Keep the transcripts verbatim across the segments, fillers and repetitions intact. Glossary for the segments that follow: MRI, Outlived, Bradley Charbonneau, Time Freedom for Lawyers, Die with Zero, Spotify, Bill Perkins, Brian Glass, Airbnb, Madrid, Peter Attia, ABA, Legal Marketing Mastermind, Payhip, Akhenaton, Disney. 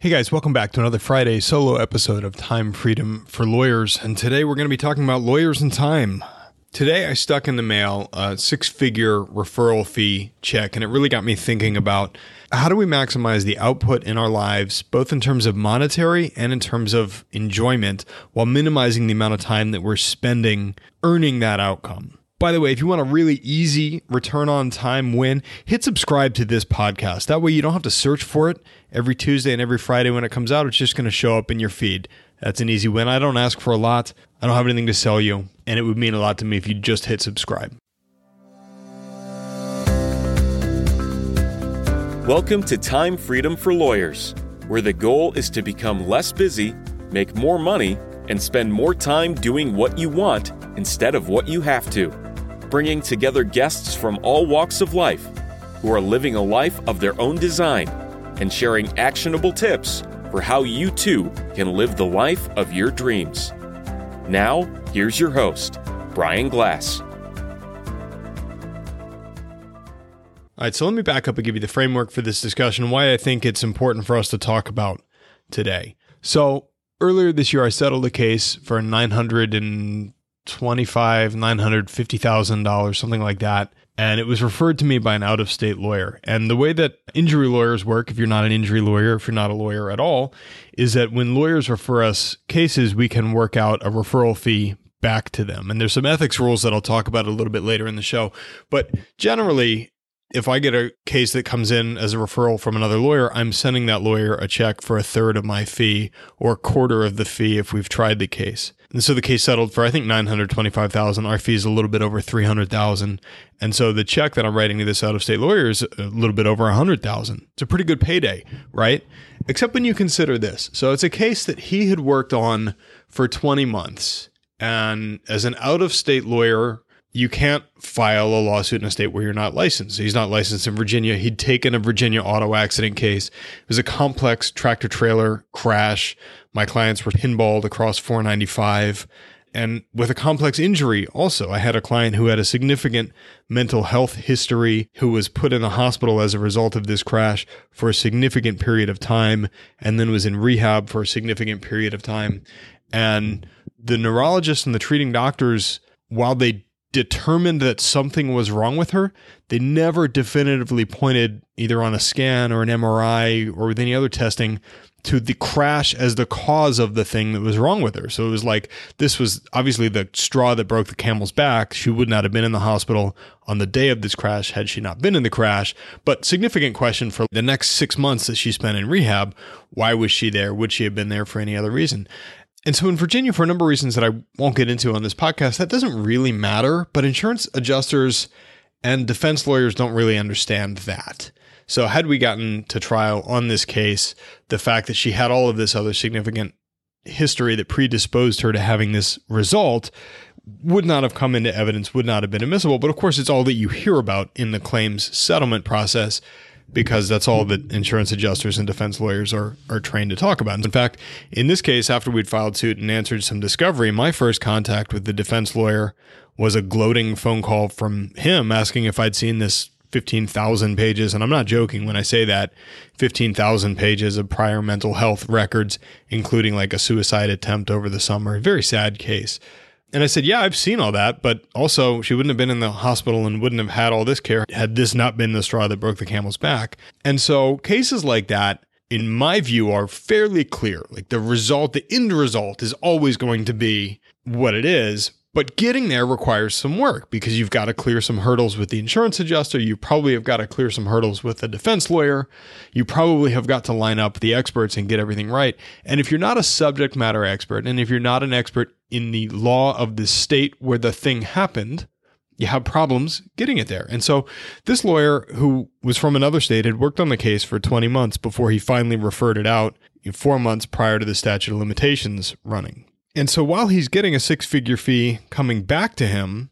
Hey guys, welcome back to another Friday solo episode of Time Freedom for Lawyers. And today we're going to be talking about lawyers and time. Today I stuck in the mail a six-figure referral fee check, and it really got me thinking about how do we maximize the output in our lives, both in terms of monetary and in terms of enjoyment, while minimizing the amount of time that we're spending earning that outcome. By the way, if you want a really easy return on time win, hit subscribe to this podcast. That way you don't have to search for it every Tuesday and every Friday when it comes out. It's just going to show up in your feed. That's an easy win. I don't ask for a lot. I don't have anything to sell you, and it would mean a lot to me if you just hit subscribe. Welcome to Time Freedom for Lawyers, where the goal is to become less busy, make more money, and spend more time doing what you want instead of what you have to. Bringing together guests from all walks of life who are living a life of their own design and sharing actionable tips for how you too can live the life of your dreams. Now, here's your host, Brian Glass. All right, so let me back up and give you the framework for this discussion and why I think it's important for us to talk about today. So earlier this year, I settled a case for nine hundred twenty-five thousand, nine hundred fifty thousand dollars, something like that. And it was referred to me by an out-of-state lawyer. And the way that injury lawyers work, if you're not an injury lawyer, if you're not a lawyer at all, is that when lawyers refer us cases, we can work out a referral fee back to them. And there's some ethics rules that I'll talk about a little bit later in the show. But generally, if I get a case that comes in as a referral from another lawyer, I'm sending that lawyer a check for a third of my fee or a quarter of the fee if we've tried the case. And so the case settled for, I think, nine hundred twenty-five thousand dollars. Our fee is a little bit over three hundred thousand dollars. And so the check that I'm writing to this out-of-state lawyer is a little bit over one hundred thousand dollars. It's a pretty good payday, right? Except when you consider this. So it's a case that he had worked on for twenty months. And as an out-of-state lawyer, you can't file a lawsuit in a state where you're not licensed. He's not licensed in Virginia. He'd taken a Virginia auto accident case. It was a complex tractor-trailer crash. My clients were pinballed across four ninety-five. And with a complex injury also, I had a client who had a significant mental health history who was put in the hospital as a result of this crash for a significant period of time and then was in rehab for a significant period of time. And the neurologists and the treating doctors, while they determined that something was wrong with her, they never definitively pointed either on a scan or an M R I or with any other testing to the crash as the cause of the thing that was wrong with her. So it was like, this was obviously the straw that broke the camel's back. She would not have been in the hospital on the day of this crash had she not been in the crash. But significant question for the next six months that she spent in rehab, why was she there? Would she have been there for any other reason? And so in Virginia, for a number of reasons that I won't get into on this podcast, that doesn't really matter, but insurance adjusters and defense lawyers don't really understand that. So had we gotten to trial on this case, the fact that she had all of this other significant history that predisposed her to having this result would not have come into evidence, would not have been admissible. But of course, it's all that you hear about in the claims settlement process, because that's all that insurance adjusters and defense lawyers are are trained to talk about. In fact, in this case, after we'd filed suit and answered some discovery, my first contact with the defense lawyer was a gloating phone call from him asking if I'd seen this fifteen thousand pages, and I'm not joking when I say that, fifteen thousand pages of prior mental health records, including like a suicide attempt over the summer, a very sad case. And I said, yeah, I've seen all that, but also she wouldn't have been in the hospital and wouldn't have had all this care had this not been the straw that broke the camel's back. And so cases like that, in my view, are fairly clear. Like the result, the end result is always going to be what it is, but getting there requires some work because you've got to clear some hurdles with the insurance adjuster. You probably have got to clear some hurdles with the defense lawyer. You probably have got to line up the experts and get everything right. And if you're not a subject matter expert, and if you're not an expert in the law of the state where the thing happened, you have problems getting it there. And so this lawyer, who was from another state, had worked on the case for twenty months before he finally referred it out, four months prior to the statute of limitations running. And so while he's getting a six-figure fee coming back to him,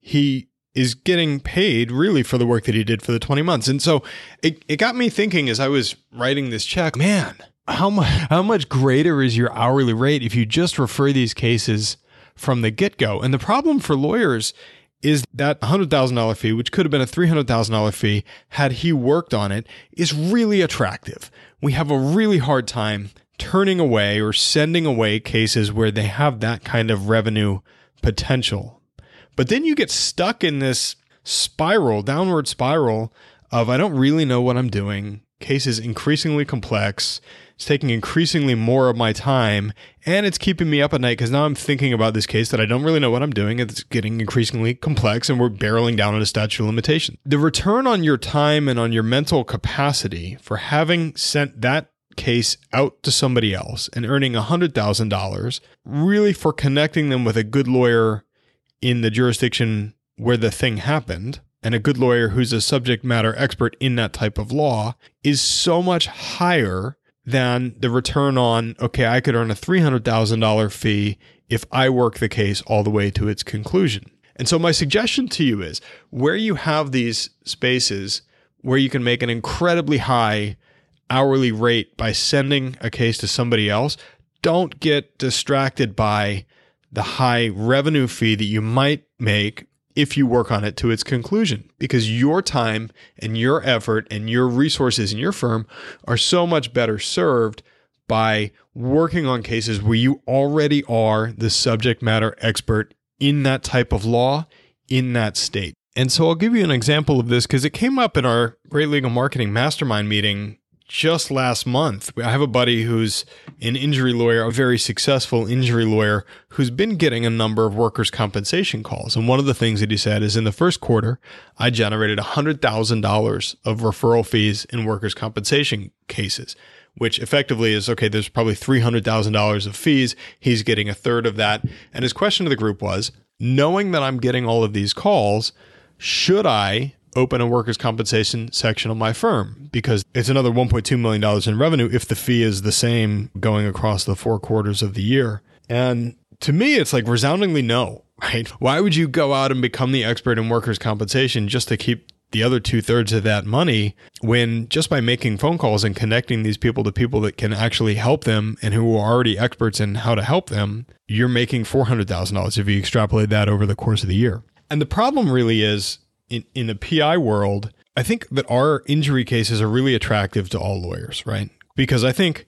he is getting paid really for the work that he did for the twenty months. And so it, it got me thinking as I was writing this check, man, How much, how much greater is your hourly rate if you just refer these cases from the get-go? And the problem for lawyers is that one hundred thousand dollars fee, which could have been a three hundred thousand dollars fee had he worked on it, is really attractive. we have a really hard time turning away or sending away cases where they have that kind of revenue potential. But then you get stuck in this spiral, downward spiral of, I don't really know what I'm doing. Case is increasingly complex. It's taking increasingly more of my time, and it's keeping me up at night because now I'm thinking about this case that I don't really know what I'm doing. It's getting increasingly complex, and we're barreling down at a statute of limitation. The return on your time and on your mental capacity for having sent that case out to somebody else and earning one hundred thousand dollars, really for connecting them with a good lawyer in the jurisdiction where the thing happened, and a good lawyer who's a subject matter expert in that type of law, is so much higher than the return on, okay, I could earn a three hundred thousand dollars fee if I work the case all the way to its conclusion. And so my suggestion to you is, where you have these spaces where you can make an incredibly high hourly rate by sending a case to somebody else, don't get distracted by the high revenue fee that you might make if you work on it to its conclusion, because your time and your effort and your resources in your firm are so much better served by working on cases where you already are the subject matter expert in that type of law in that state. And so I'll give you an example of this because it came up in our Great Legal Marketing Mastermind meeting just last month. I have a buddy who's an injury lawyer, a very successful injury lawyer, who's been getting a number of workers' compensation calls. And one of the things that he said is, in the first quarter, I generated one hundred thousand dollars of referral fees in workers' compensation cases, which effectively is, okay, there's probably three hundred thousand dollars of fees. He's getting a third of that. And his question to the group was, knowing that I'm getting all of these calls, should I open a workers' compensation section of my firm, because it's another one point two million dollars in revenue if the fee is the same going across the four quarters of the year? And to me, it's like resoundingly no, right? Why would you go out and become the expert in workers' compensation just to keep the other two thirds of that money, when just by making phone calls and connecting these people to people that can actually help them and who are already experts in how to help them, you're making four hundred thousand dollars if you extrapolate that over the course of the year? And the problem really is, In, in the P I world, I think that our injury cases are really attractive to all lawyers, right? Because I think,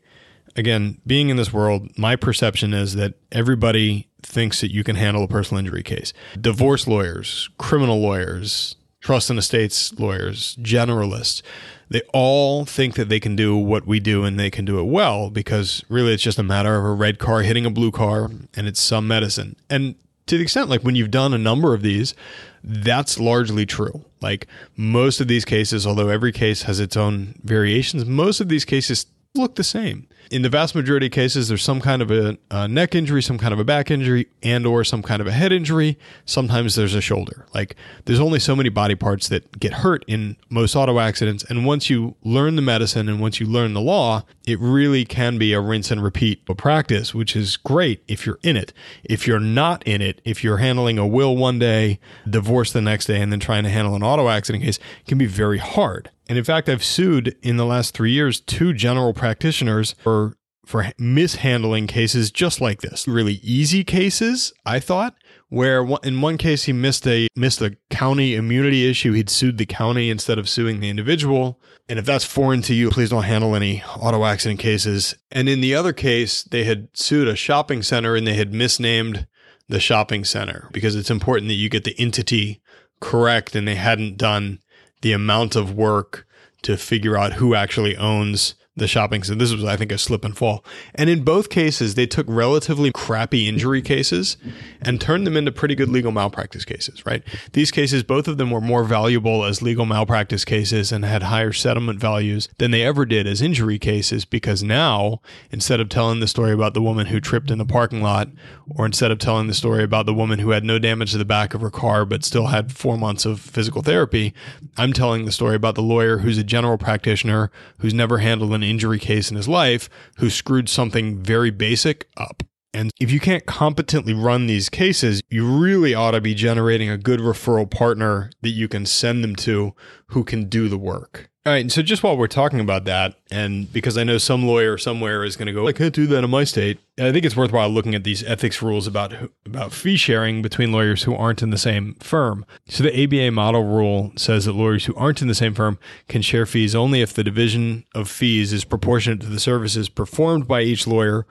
again, being in this world, my perception is that everybody thinks that you can handle a personal injury case. Divorce lawyers, criminal lawyers, trust and estates lawyers, generalists, they all think that they can do what we do and they can do it well, because really it's just a matter of a red car hitting a blue car and it's some medicine. And to the extent, like, when you've done a number of these, that's largely true. Like, most of these cases, although every case has its own variations, most of these cases look the same. In the vast majority of cases, there's some kind of a, a neck injury, some kind of a back injury, and or some kind of a head injury. Sometimes there's a shoulder. Like, there's only so many body parts that get hurt in most auto accidents. And once you learn the medicine and once you learn the law, it really can be a rinse and repeat practice, which is great if you're in it. If you're not in it, if you're handling a will one day, divorce the next day, and then trying to handle an auto accident case, it can be very hard. And in fact, I've sued in the last three years two general practitioners for for mishandling cases just like this. Really easy cases, I thought, where in one case he missed a missed a county immunity issue. He'd sued the county instead of suing the individual. And if that's foreign to you, please don't handle any auto accident cases. And in the other case, they had sued a shopping center and they had misnamed the shopping center, because it's important that you get the entity correct, and they hadn't done the amount of work to figure out who actually owns the shopping center. This was, I think, a slip and fall. And in both cases, they took relatively crappy injury cases and turned them into pretty good legal malpractice cases, right? These cases, both of them were more valuable as legal malpractice cases and had higher settlement values than they ever did as injury cases, because now, instead of telling the story about the woman who tripped in the parking lot, or instead of telling the story about the woman who had no damage to the back of her car but still had four months of physical therapy, I'm telling the story about the lawyer who's a general practitioner who's never handled an injury case in his life, who screwed something very basic up. And if you can't competently run these cases, you really ought to be generating a good referral partner that you can send them to who can do the work. All right. And so just while we're talking about that, and because I know some lawyer somewhere is going to go, I can't do that in my state. I think it's worthwhile looking at these ethics rules about, about fee sharing between lawyers who aren't in the same firm. So the A B A model rule says that lawyers who aren't in the same firm can share fees only if the division of fees is proportionate to the services performed by each lawyer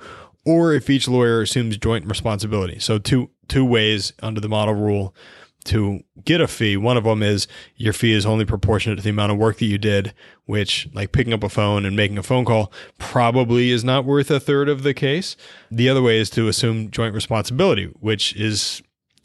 or if each lawyer assumes joint responsibility. So two two ways under the model rule to get a fee. One of them is your fee is only proportionate to the amount of work that you did, which, like picking up a phone and making a phone call, probably is not worth a third of the case. The other way is to assume joint responsibility, which is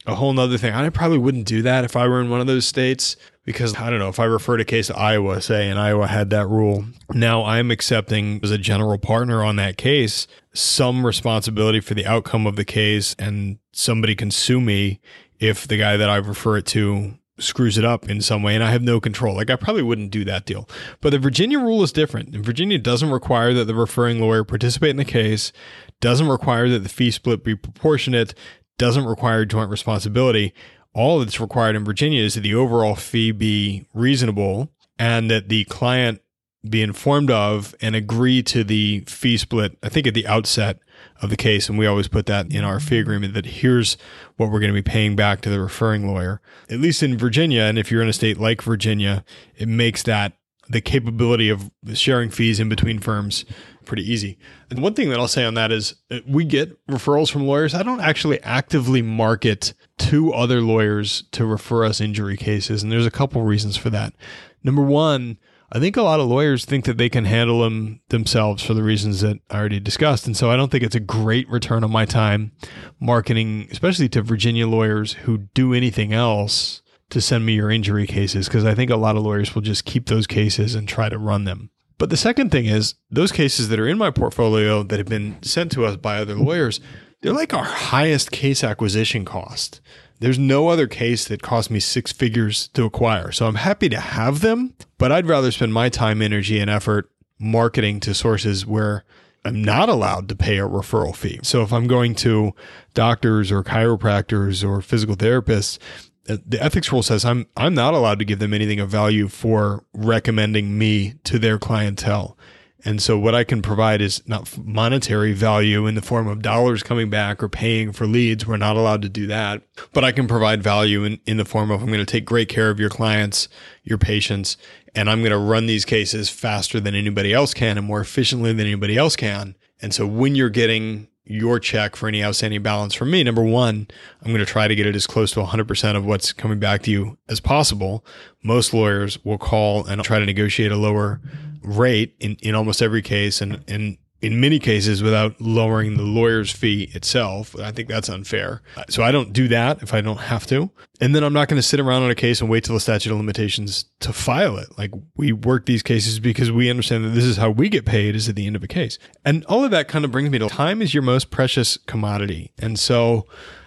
a whole nother thing. I probably wouldn't do that if I were in one of those states because, I don't know, if I referred a case to Iowa, say, and Iowa had that rule, now I'm accepting as a general partner on that case some responsibility for the outcome of the case, and somebody can sue me if the guy that I refer it to screws it up in some way, and I have no control. Like, I probably wouldn't do that deal. But the Virginia rule is different. And Virginia doesn't require that the referring lawyer participate in the case, doesn't require that the fee split be proportionate, doesn't require joint responsibility. All that's required in Virginia is that the overall fee be reasonable and that the client be informed of and agree to the fee split, I think, at the outset of the case. And we always put that in our fee agreement, that here's what we're going to be paying back to the referring lawyer, at least in Virginia. And if you're in a state like Virginia, it makes that the capability of sharing fees in between firms pretty easy. And one thing that I'll say on that is we get referrals from lawyers. I don't actually actively market to other lawyers to refer us injury cases. And there's a couple reasons for that. Number one, I think a lot of lawyers think that they can handle them themselves for the reasons that I already discussed. And so I don't think it's a great return on my time marketing, especially to Virginia lawyers who do anything else, to send me your injury cases, because I think a lot of lawyers will just keep those cases and try to run them. But the second thing is, those cases that are in my portfolio that have been sent to us by other lawyers, they're like our highest case acquisition cost. There's no other case that cost me six figures to acquire. So I'm happy to have them, but I'd rather spend my time, energy, and effort marketing to sources where I'm not allowed to pay a referral fee. So if I'm going to doctors or chiropractors or physical therapists, the ethics rule says I'm I'm not allowed to give them anything of value for recommending me to their clientele. And so what I can provide is not monetary value in the form of dollars coming back or paying for leads. We're not allowed to do that. But I can provide value in, in the form of, I'm going to take great care of your clients, your patients, and I'm going to run these cases faster than anybody else can and more efficiently than anybody else can. And so when you're getting your check for any outstanding balance from me, number one, I'm going to try to get it as close to one hundred percent of what's coming back to you as possible. Most lawyers will call and try to negotiate a lower rate in, in almost every case, and, and in many cases without lowering the lawyer's fee itself. I think that's unfair. So I don't do that if I don't have to. And then I'm not going to sit around on a case and wait till the statute of limitations to file it. Like, we work these cases because we understand that this is how we get paid, is at the end of a case. And all of that kind of brings me to, time is your most precious commodity. And so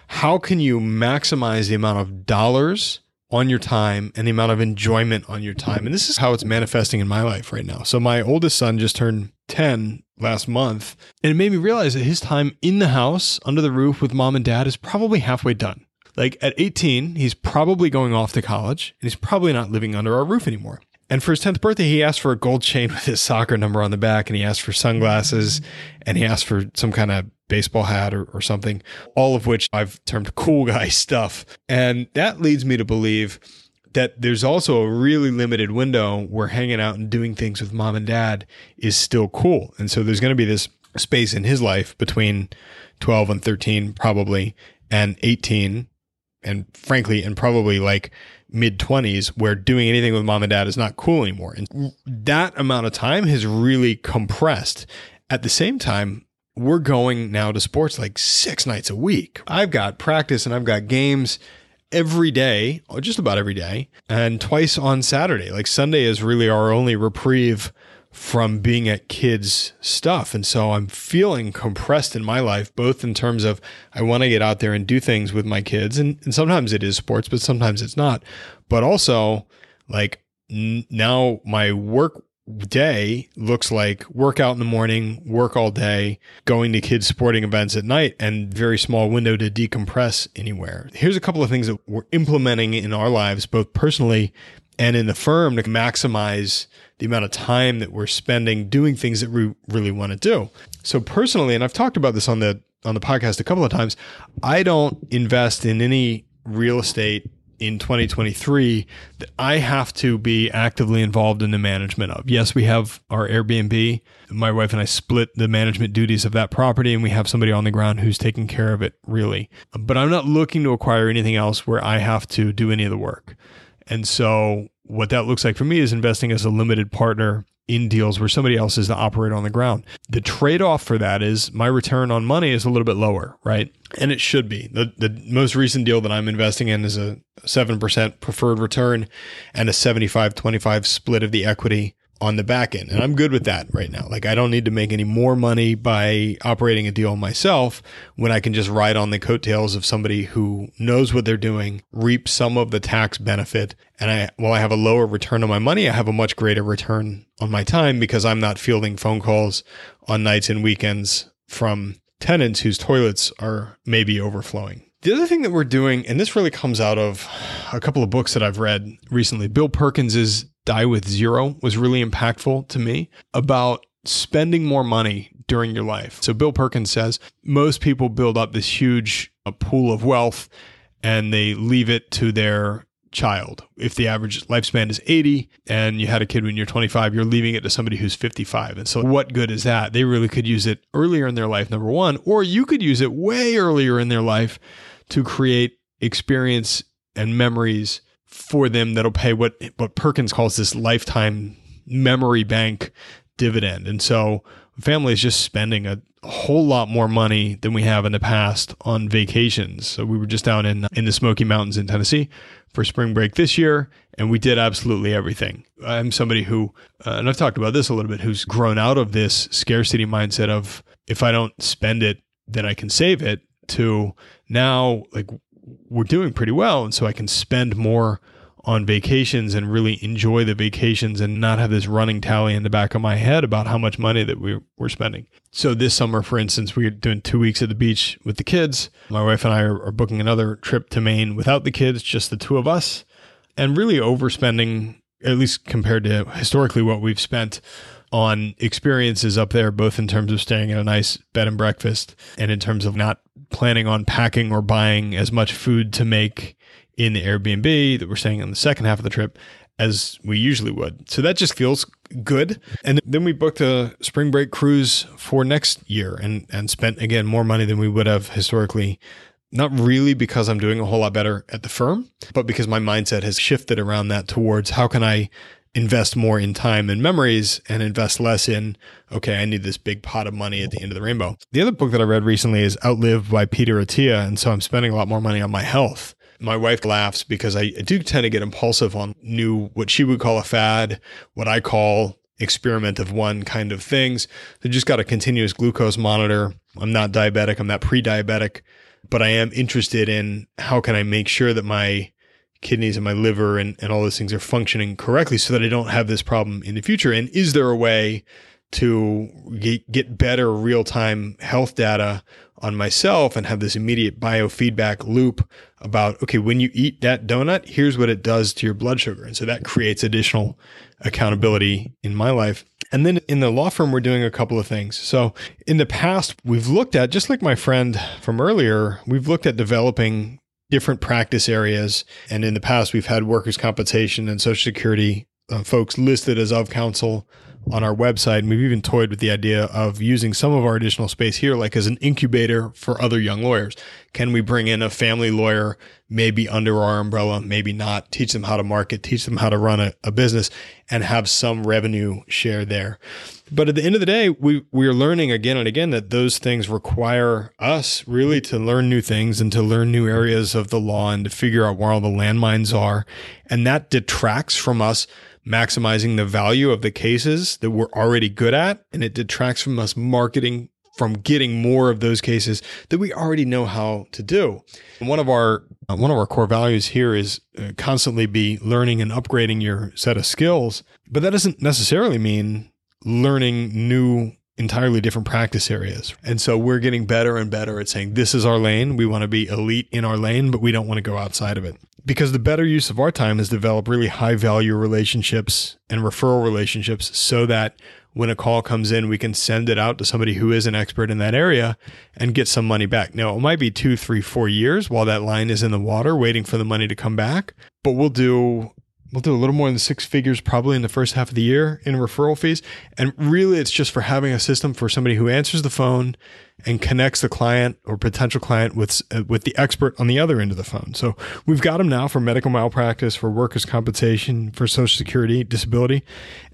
how can you maximize the amount of dollars on your time and the amount of enjoyment on your time? And this is how it's manifesting in my life right now. So my oldest son just turned ten last month, and it made me realize that his time in the house under the roof with mom and dad is probably halfway done. Like, at eighteen, he's probably going off to college and he's probably not living under our roof anymore. And for his tenth birthday, he asked for a gold chain with his soccer number on the back, and he asked for sunglasses, and he asked for some kind of baseball hat or, or something, all of which I've termed cool guy stuff. And that leads me to believe that there's also a really limited window where hanging out and doing things with mom and dad is still cool. And so there's going to be this space in his life between twelve and thirteen, probably, and eighteen, and frankly, and probably like mid twenties, where doing anything with mom and dad is not cool anymore. And that amount of time has really compressed. At the same time, we're going now to sports like six nights a week. I've got practice and I've got games every day, or just about every day, and twice on Saturday. Like, Sunday is really our only reprieve from being at kids' stuff. And so I'm feeling compressed in my life, both in terms of I want to get out there and do things with my kids. And, and sometimes it is sports, but sometimes it's not. But also, like, n- now my work day looks like work out in the morning, work all day, going to kids' sporting events at night, and very small window to decompress anywhere. Here's a couple of things that we're implementing in our lives, both personally and in the firm, to maximize the amount of time that we're spending doing things that we really want to do. So personally, and I've talked about this on the on the podcast a couple of times, I don't invest in any real estate in twenty twenty-three that I have to be actively involved in the management of. Yes, we have our Airbnb. My wife and I split the management duties of that property, and we have somebody on the ground who's taking care of it, really. But I'm not looking to acquire anything else where I have to do any of the work. And so what that looks like for me is investing as a limited partner in deals where somebody else is the operator on the ground. The trade-off for that is my return on money is a little bit lower, right? And it should be. The the most recent deal that I'm investing in is a seven percent preferred return and a seventy-five twenty-five split of the equity on the back end. And I'm good with that right now. Like, I don't need to make any more money by operating a deal myself when I can just ride on the coattails of somebody who knows what they're doing, reap some of the tax benefit. And I, while I have a lower return on my money, I have a much greater return on my time because I'm not fielding phone calls on nights and weekends from tenants whose toilets are maybe overflowing. The other thing that we're doing, and this really comes out of a couple of books that I've read recently, Bill Perkins's Die with Zero was really impactful to me about spending more money during your life. So Bill Perkins says most people build up this huge pool of wealth and they leave it to their child. If the average lifespan is eighty and you had a kid when you're twenty-five, you're leaving it to somebody who's fifty-five. And so what good is that? They really could use it earlier in their life, number one, or you could use it way earlier in their life to create experience and memories for them that'll pay what what Perkins calls this lifetime memory bank dividend. And so family is just spending a whole lot more money than we have in the past on vacations. So we were just down in in the Smoky Mountains in Tennessee for spring break this year, and we did absolutely everything. I'm somebody who, uh, and I've talked about this a little bit, who's grown out of this scarcity mindset of if I don't spend it, then I can save it, to now like we're doing pretty well. And so I can spend more on vacations and really enjoy the vacations and not have this running tally in the back of my head about how much money that we we're spending. So this summer, for instance, we we're doing two weeks at the beach with the kids. My wife and I are, are booking another trip to Maine without the kids, just the two of us, and really overspending, at least compared to historically what we've spent on experiences up there, both in terms of staying at a nice bed and breakfast and in terms of not planning on packing or buying as much food to make in the Airbnb that we're staying on the second half of the trip as we usually would. So that just feels good. And then we booked a spring break cruise for next year and, and spent, again, more money than we would have historically. Not really because I'm doing a whole lot better at the firm, but because my mindset has shifted around that towards how can I invest more in time and memories and invest less in, okay, I need this big pot of money at the end of the rainbow. The other book that I read recently is Outlived by Peter Attia. And so I'm spending a lot more money on my health. My wife laughs because I do tend to get impulsive on new, what she would call a fad, what I call experiment of one kind of things. I just got a continuous glucose monitor. I'm not diabetic. I'm not pre-diabetic, but I am interested in how can I make sure that my kidneys and my liver and, and all those things are functioning correctly so that I don't have this problem in the future. And is there a way to get, get better real-time health data on myself and have this immediate biofeedback loop about, okay, when you eat that donut, here's what it does to your blood sugar. And so that creates additional accountability in my life. And then in the law firm, we're doing a couple of things. So in the past, we've looked at, just like my friend from earlier, we've looked at developing different practice areas. And in the past, we've had workers' compensation and Social Security uh, folks listed as of counsel on our website. And we've even toyed with the idea of using some of our additional space here, like as an incubator for other young lawyers. Can we bring in a family lawyer, maybe under our umbrella, maybe not, teach them how to market, teach them how to run a, a business, and have some revenue share there. But at the end of the day, we, we're learning again and again that those things require us really to learn new things and to learn new areas of the law and to figure out where all the landmines are. And that detracts from us maximizing the value of the cases that we're already good at, and it detracts from us marketing from getting more of those cases that we already know how to do. And one of our uh, one of our core values here is uh, constantly be learning and upgrading your set of skills, but that doesn't necessarily mean learning new, entirely different practice areas. And so we're getting better and better at saying, this is our lane. We want to be elite in our lane, but we don't want to go outside of it. Because the better use of our time is develop really high value relationships and referral relationships so that when a call comes in, we can send it out to somebody who is an expert in that area and get some money back. Now, it might be two, three, four years while that line is in the water waiting for the money to come back, but we'll do We'll do a little more than six figures probably in the first half of the year in referral fees. And really, it's just for having a system for somebody who answers the phone and connects the client or potential client with uh, with the expert on the other end of the phone. So we've got them now for medical malpractice, for workers' compensation, for Social Security, disability.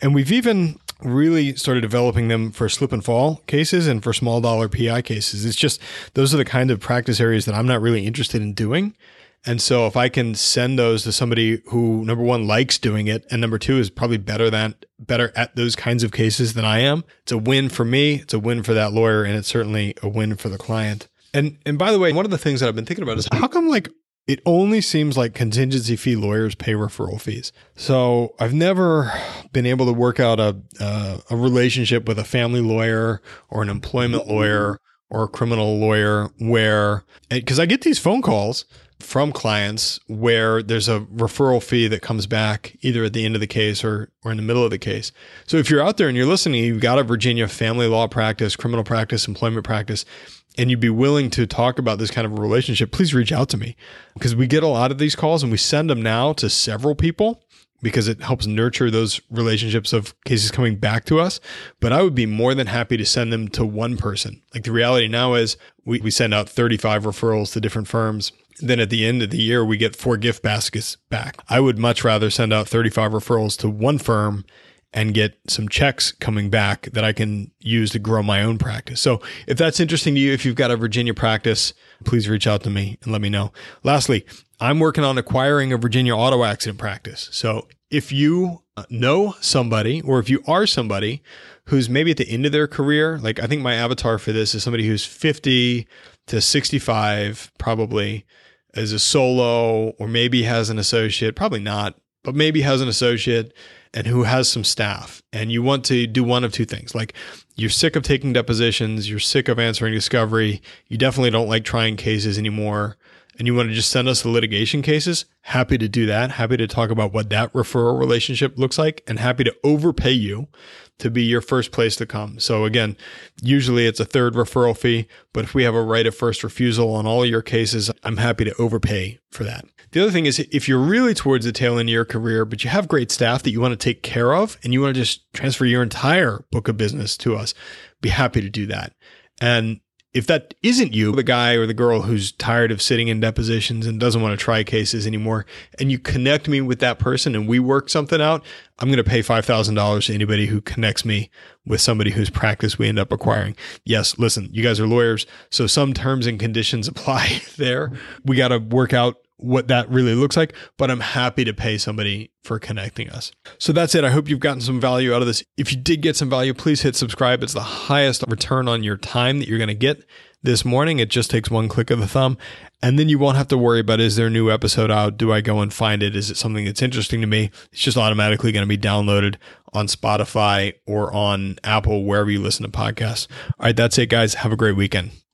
And we've even really started developing them for slip and fall cases and for small dollar P I cases. It's just those are the kind of practice areas that I'm not really interested in doing. And so if I can send those to somebody who, number one, likes doing it, and number two, is probably better than better at those kinds of cases than I am, it's a win for me, it's a win for that lawyer, and it's certainly a win for the client. And and by the way, one of the things that I've been thinking about is how come like it only seems like contingency fee lawyers pay referral fees? So I've never been able to work out a uh, a relationship with a family lawyer or an employment lawyer or a criminal lawyer where, because I get these phone calls from clients where there's a referral fee that comes back either at the end of the case or, or in the middle of the case. So if you're out there and you're listening, you've got a Virginia family law practice, criminal practice, employment practice, and you'd be willing to talk about this kind of a relationship, please reach out to me because we get a lot of these calls and we send them now to several people because it helps nurture those relationships of cases coming back to us. But I would be more than happy to send them to one person. Like the reality now is we, we send out thirty-five referrals to different firms. Then at the end of the year, we get four gift baskets back. I would much rather send out thirty-five referrals to one firm and get some checks coming back that I can use to grow my own practice. So if that's interesting to you, if you've got a Virginia practice, please reach out to me and let me know. Lastly, I'm working on acquiring a Virginia auto accident practice. So if you know somebody, or if you are somebody who's maybe at the end of their career, like I think my avatar for this is somebody who's fifty to sixty-five, probably as a solo, or maybe has an associate, probably not, but maybe has an associate and who has some staff. And you want to do one of two things. Like you're sick of taking depositions, you're sick of answering discovery, you definitely don't like trying cases anymore, and you want to just send us the litigation cases, happy to do that, happy to talk about what that referral relationship looks like, and happy to overpay you to be your first place to come. So again, usually it's a third referral fee, but if we have a right of first refusal on all your cases, I'm happy to overpay for that. The other thing is if you're really towards the tail end of your career, but you have great staff that you want to take care of, and you want to just transfer your entire book of business to us, be happy to do that. And if that isn't you, the guy or the girl who's tired of sitting in depositions and doesn't want to try cases anymore, and you connect me with that person and we work something out, I'm going to pay five thousand dollars to anybody who connects me with somebody whose practice we end up acquiring. Yes, listen, you guys are lawyers, so some terms and conditions apply there. We got to work out what that really looks like, but I'm happy to pay somebody for connecting us. So that's it. I hope you've gotten some value out of this. If you did get some value, please hit subscribe. It's the highest return on your time that you're going to get this morning. It just takes one click of the thumb, and then you won't have to worry about, is there a new episode out? Do I go and find it? Is it something that's interesting to me? It's just automatically going to be downloaded on Spotify or on Apple, wherever you listen to podcasts. All right, that's it, guys. Have a great weekend.